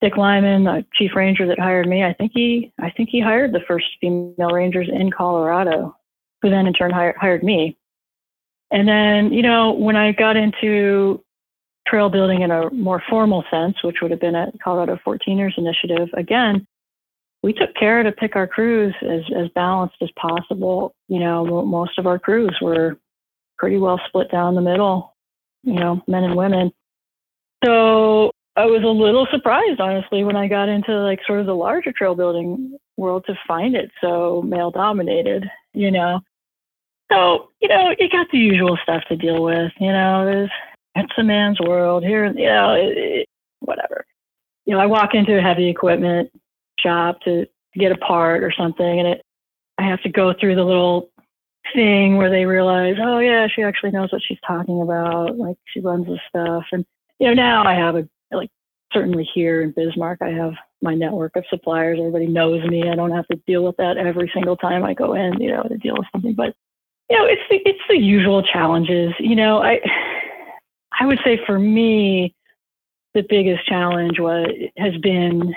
Dick Lyman, the chief ranger that hired me, I think he hired the first female rangers in Colorado, who then in turn hired me. And then, you know, when I got into trail building in a more formal sense, which would have been at Colorado Fourteeners Initiative, again, we took care to pick our crews as balanced as possible. You know, most of our crews were pretty well split down the middle, you know, men and women. So I was a little surprised, honestly, when I got into like sort of the larger trail building world to find it so male dominated, you know. So, you know, you got the usual stuff to deal with, you know, it's a man's world here, you know, whatever. You know, I walk into a heavy equipment shop to get a part or something, and I have to go through the little thing where they realize, oh yeah, she actually knows what she's talking about, like she runs this stuff. And you know, now I have certainly here in Bismarck, I have my network of suppliers. Everybody knows me. I don't have to deal with that every single time I go in, you know, to deal with something. But you know, it's the usual challenges. You know, I would say for me, the biggest challenge has been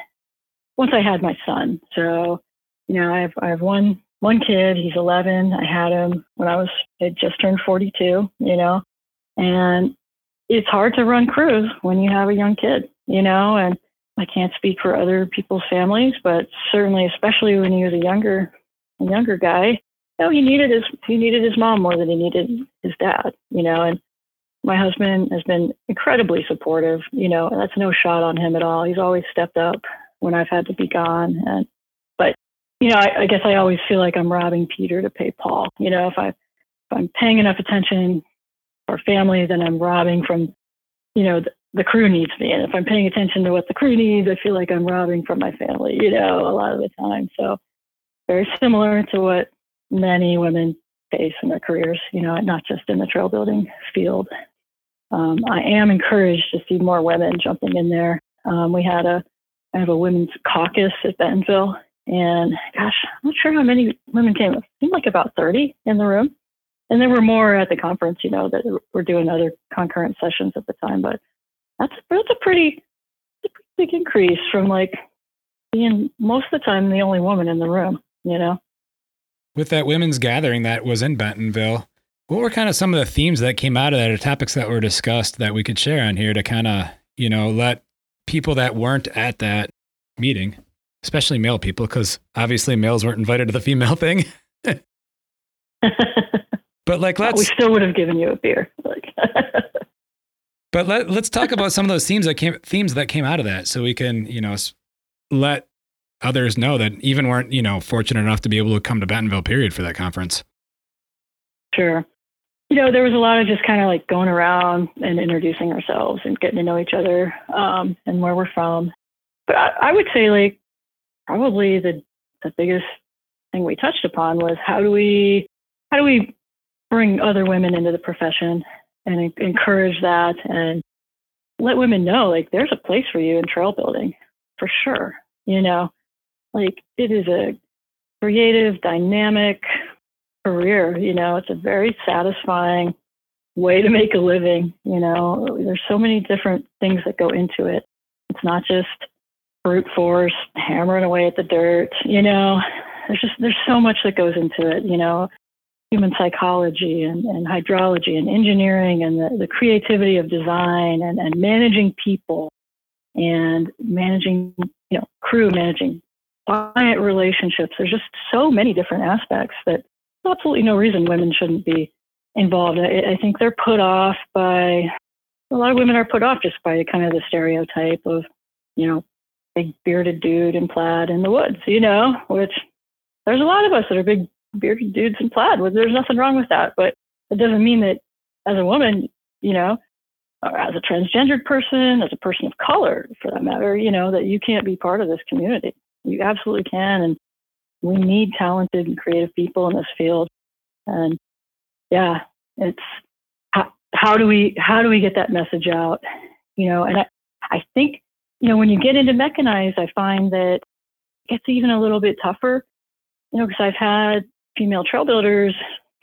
once I had my son. So you know, I have one kid, he's 11. I had him when I had just turned 42, you know, and it's hard to run crews when you have a young kid, you know, and I can't speak for other people's families, but certainly, especially when he was a younger guy, you know, he needed his mom more than he needed his dad, you know, and my husband has been incredibly supportive, you know, and that's no shot on him at all. He's always stepped up when I've had to be gone. And you know, I guess I always feel like I'm robbing Peter to pay Paul. You know, if I'm paying enough attention to our family, then I'm robbing from, you know, the crew needs me. And if I'm paying attention to what the crew needs, I feel like I'm robbing from my family, you know, a lot of the time. So very similar to what many women pace in their careers, you know, not just in the trail building field. I am encouraged to see more women jumping in there. I have a women's caucus at Bentonville, and gosh, I'm not sure how many women came. It seemed like about 30 in the room. And there were more at the conference, you know, that were doing other concurrent sessions at the time. But that's a pretty big increase from like being most of the time the only woman in the room, you know. With that women's gathering that was in Bentonville, what were kind of some of the themes that came out of that or topics that were discussed that we could share on here to kind of, you know, let people that weren't at that meeting, especially male people, because obviously males weren't invited to the female thing. But like, we still would have given you a beer. But let's talk about some of those themes that came out of that, so we can, you know, let others know that even weren't, you know, fortunate enough to be able to come to Bentonville period for that conference. Sure. You know, there was a lot of just kind of like going around and introducing ourselves and getting to know each other and where we're from. But I would say like probably the biggest thing we touched upon was how do we bring other women into the profession and encourage that and let women know like there's a place for you in trail building for sure. You know, like it is a creative, dynamic career. You know, it's a very satisfying way to make a living. You know, there's so many different things that go into it. It's not just brute force, hammering away at the dirt. You know, there's so much that goes into it, you know. Human psychology and hydrology and engineering and the creativity of design and managing people and managing, you know, crew, managing client relationships. There's just so many different aspects that there's absolutely no reason women shouldn't be involved. I think they're put off by, a lot of women are put off just by kind of the stereotype of, you know, big bearded dude in plaid in the woods, you know, which there's a lot of us that are big bearded dudes in plaid. There's nothing wrong with that, but it doesn't mean that as a woman, you know, or as a transgendered person, as a person of color for that matter, you know, that you can't be part of this community. You absolutely can, and we need talented and creative people in this field. And yeah, it's how do we get that message out, you know? And I think, you know, when you get into mechanized, I find that it's even a little bit tougher, you know, because I've had female trail builders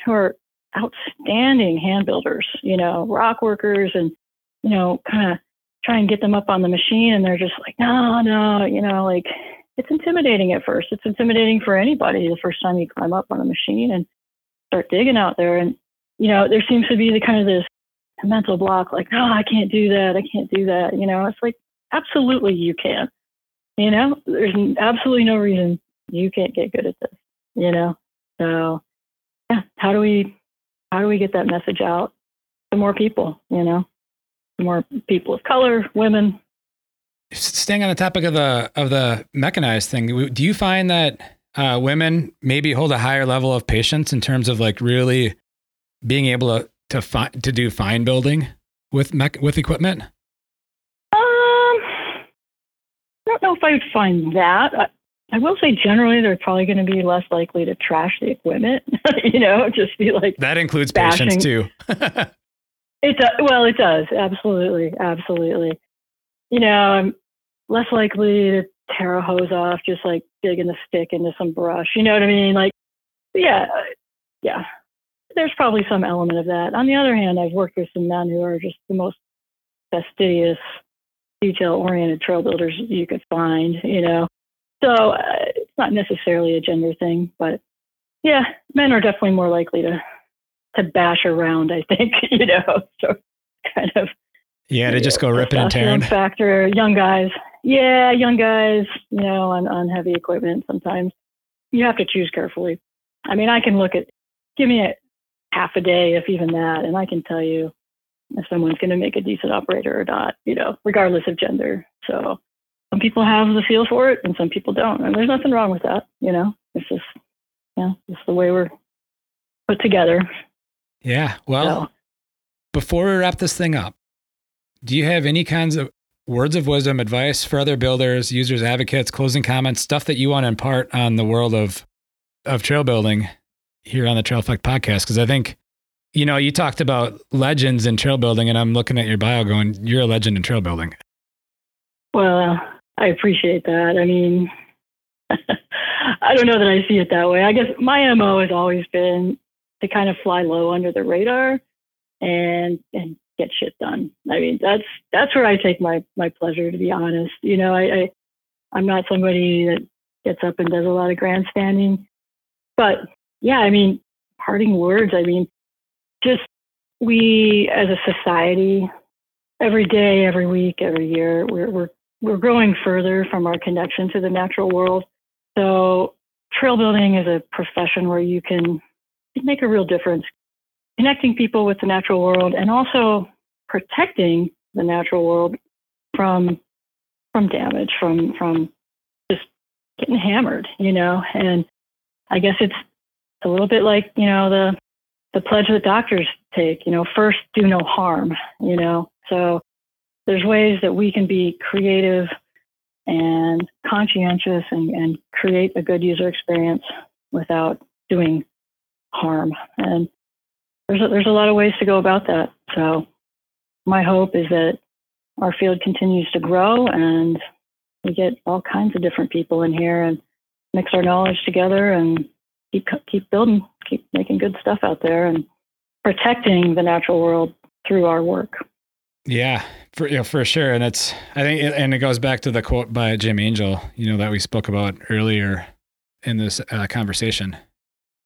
who are outstanding hand builders, you know, rock workers, and, you know, kind of try and get them up on the machine. And they're just like, no, you know, like it's intimidating at first. It's intimidating for anybody the first time you climb up on a machine and start digging out there. And, you know, there seems to be the kind of this mental block, like, oh, I can't do that. You know, it's like, absolutely you can, you know, there's absolutely no reason you can't get good at this, you know? So yeah, how do we get that message out to more people, you know, more people of color, women? Staying on the topic of the mechanized thing, do you find that women maybe hold a higher level of patience in terms of like really being able to do fine building with equipment? I don't know if I would find that. I will say generally they're probably going to be less likely to trash the equipment, you know, just be like that includes bashing. Patience too. It does. Absolutely. Absolutely. You know, I'm less likely to tear a hose off, just like digging the stick into some brush. You know what I mean? Like, yeah, there's probably some element of that. On the other hand, I've worked with some men who are just the most fastidious, detail-oriented trail builders you could find, you know? So it's not necessarily a gender thing, but yeah, men are definitely more likely to bash around, I think, you know, so kind of. Yeah, to just go ripping and tearing. Factor, young guys, you know, on heavy equipment sometimes. You have to choose carefully. I mean, I can look at, give me a half a day, if even that, and I can tell you if someone's going to make a decent operator or not, you know, regardless of gender. So some people have the feel for it and some people don't. And there's nothing wrong with that. You know, it's just, yeah, it's the way we're put together. Yeah. Well, so, before we wrap this thing up, do you have any kinds of words of wisdom, advice for other builders, users, advocates, closing comments, stuff that you want to impart on the world of trail building, here on the Trail Effect podcast, because I think, you know, you talked about legends in trail building, and I'm looking at your bio going, you're a legend in trail building. Well, I appreciate that. I mean, I don't know that I see it that way. I guess my MO has always been to kind of fly low under the radar and get shit done. I mean, that's where I take my pleasure, to be honest. You know, I'm not somebody that gets up and does a lot of grandstanding. But yeah, I mean, parting words, I mean, just we as a society, every day, every week, every year, we're growing further from our connection to the natural world. So trail building is a profession where you can make a real difference, connecting people with the natural world and also protecting the natural world from damage, from just getting hammered, you know. And I guess it's a little bit like, you know, the pledge that doctors take, you know, first do no harm, you know. So there's ways that we can be creative and conscientious and create a good user experience without doing harm. And there's a lot of ways to go about that. So my hope is that our field continues to grow and we get all kinds of different people in here and mix our knowledge together and keep building, keep making good stuff out there and protecting the natural world through our work. Yeah, for sure. And it's, I think, and it goes back to the quote by Jim Angel, you know, that we spoke about earlier in this conversation.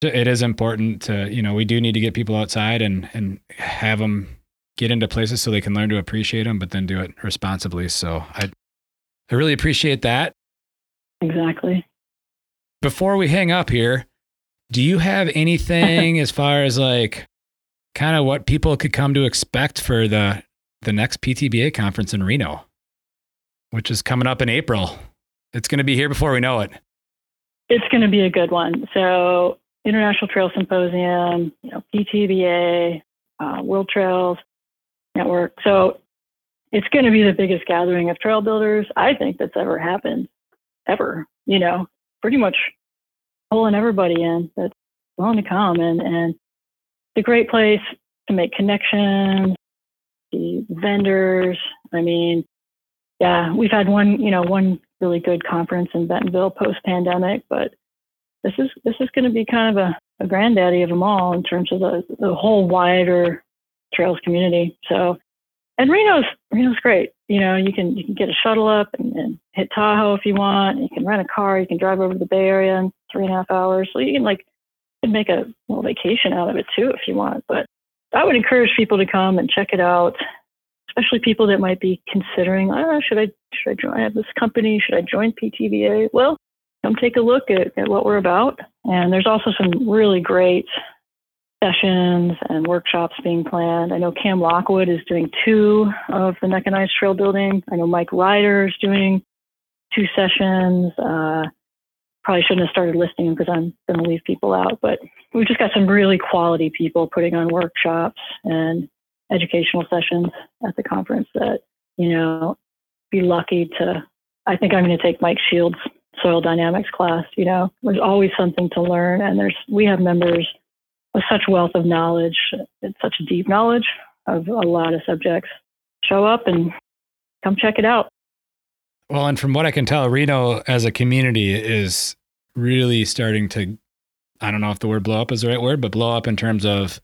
It is important to, you know, we do need to get people outside and have them get into places so they can learn to appreciate them, but then do it responsibly. So I really appreciate that. Exactly. Before we hang up here, do you have anything as far as like kind of what people could come to expect for the next PTBA conference in Reno, which is coming up in April? It's going to be here before we know it. It's going to be a good one. So International Trail Symposium, you know, PTBA, World Trails Network. So it's going to be the biggest gathering of trail builders, I think, that's ever happened, ever, you know, pretty much pulling everybody in that's willing to come. And it's a great place to make connections, the vendors. I mean, yeah, we've had one really good conference in Bentonville post pandemic, but this is going to be kind of a granddaddy of them all in terms of the whole wider trails community. So, and Reno's great. You know, you can get a shuttle up and hit Tahoe if you want. You can rent a car. You can drive over to the Bay Area in 3.5 hours. So you can make a little vacation out of it too if you want. But I would encourage people to come and check it out, especially people that might be considering, should I join? I have this company. Should I join PTBA? Well, come take a look at what we're about. And there's also some really great sessions and workshops being planned. I know Cam Lockwood is doing 2 of the mechanized trail building. I know Mike Ryder is doing 2 sessions. Probably shouldn't have started listing them because I'm going to leave people out, but we've just got some really quality people putting on workshops and educational sessions at the conference that, you know, be lucky to, I think I'm going to take Mike Shields' soil dynamics class. You know, there's always something to learn, and we have members with such wealth of knowledge, it's such deep knowledge of a lot of subjects. Show up and come check it out. Well, and from what I can tell, Reno as a community is really starting to, I don't know if the word blow up is the right word, but blow up in terms of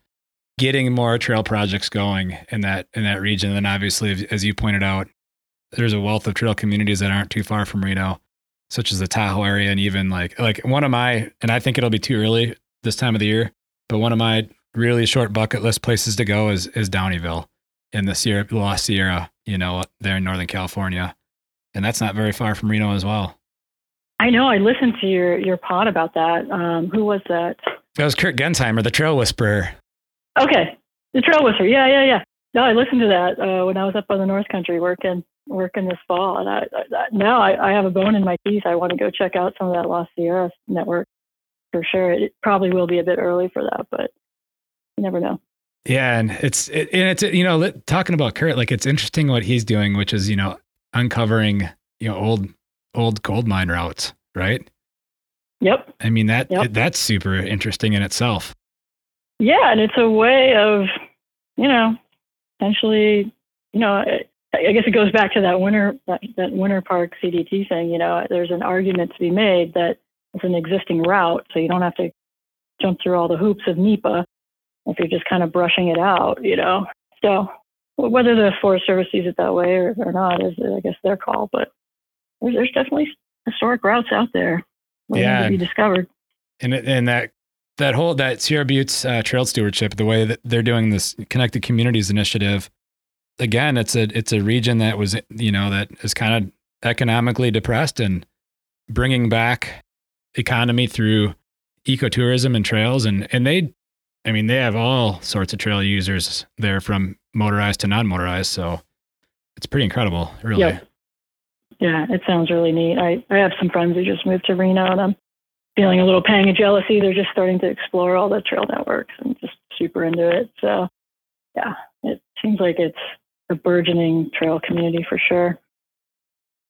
getting more trail projects going in that region. And then obviously, as you pointed out, there's a wealth of trail communities that aren't too far from Reno, such as the Tahoe area. And even like one of my, and I think it'll be too early this time of the year, but one of my really short bucket list places to go is Downeyville in the Lost Sierra, you know, there in Northern California. And that's not very far from Reno as well. I know. I listened to your pod about that. Who was that? That was Kurt Gensheimer, the Trail Whisperer. Okay. The Trail Whisperer. Yeah. No, I listened to that when I was up on the North Country working this fall. And I have a bone in my teeth. I want to go check out some of that Lost Sierra network for sure. It probably will be a bit early for that, but you never know. Yeah. And it's you know, talking about Kurt, like it's interesting what he's doing, which is, you know, uncovering, you know, old gold mine routes, right? Yep. I mean, that's super interesting in itself. Yeah. And it's a way of, essentially, I guess it goes back to that Winter Park CDT thing. There's an argument to be made that it's an existing route, so you don't have to jump through all the hoops of NEPA if you're just kind of brushing it out, So whether the Forest Service sees it that way or not is, I guess, their call. But there's definitely historic routes out there to be discovered. And that whole Sierra Butte's trail stewardship, the way that they're doing this Connected Communities initiative. Again, it's a region that was, that is kind of economically depressed, and bringing back economy through ecotourism and trails. And they have all sorts of trail users there, from motorized to non-motorized. So it's pretty incredible, really. Yep. Yeah, it sounds really neat. I have some friends who just moved to Reno, and I'm feeling a little pang of jealousy. They're just starting to explore all the trail networks and just super into it. So, yeah, it seems like it's a burgeoning trail community for sure.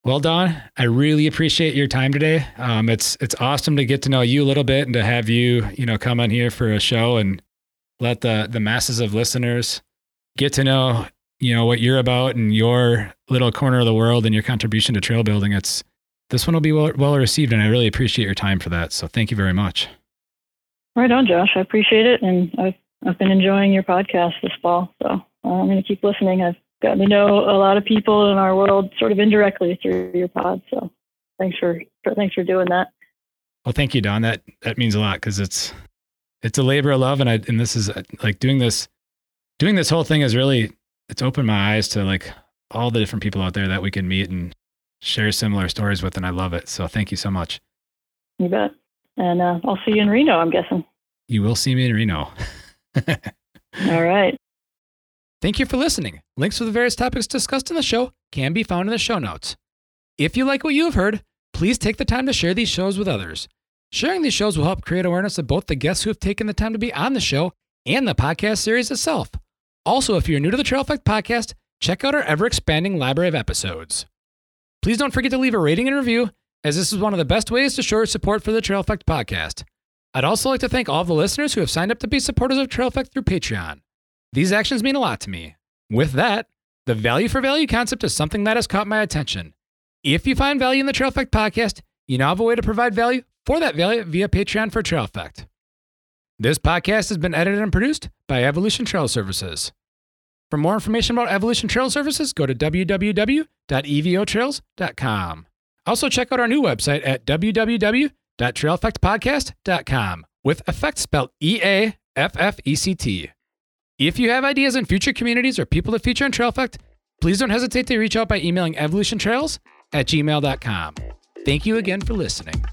Well, Dawn, I really appreciate your time today. It's awesome to get to know you a little bit, and to have you, come on here for a show and let the masses of listeners get to know, what you're about and your little corner of the world and your contribution to trail building. This one will be well received, and I really appreciate your time for that. So thank you very much. Right on, Josh. I appreciate it. And I've been enjoying your podcast this fall, so I'm going to keep listening. I've gotten to know a lot of people in our world sort of indirectly through your pod. So thanks for doing that. Well, thank you, Dawn. That means a lot, because it's a labor of love. And this is like doing this whole thing is really, it's opened my eyes to like all the different people out there that we can meet and share similar stories with. And I love it. So thank you so much. You bet. And I'll see you in Reno, I'm guessing. You will see me in Reno. All right. Thank you for listening. Links to the various topics discussed in the show can be found in the show notes. If you like what you have heard, please take the time to share these shows with others. Sharing these shows will help create awareness of both the guests who have taken the time to be on the show and the podcast series itself. Also, if you're new to the Trail Effect podcast, check out our ever-expanding library of episodes. Please don't forget to leave a rating and review, as this is one of the best ways to show your support for the Trail Effect podcast. I'd also like to thank all of the listeners who have signed up to be supporters of Trail Effect through Patreon. These actions mean a lot to me. With that, the value for value concept is something that has caught my attention. If you find value in the Trail Effect podcast, you now have a way to provide value for that value via Patreon for Trail Effect. This podcast has been edited and produced by Evolution Trail Services. For more information about Evolution Trail Services, go to www.evotrails.com. Also, check out our new website at www.traileffectpodcast.com, with effect spelled EAFFECT. If you have ideas on future communities or people to feature on Trail Effect, please don't hesitate to reach out by emailing evolutiontrails@gmail.com. Thank you again for listening.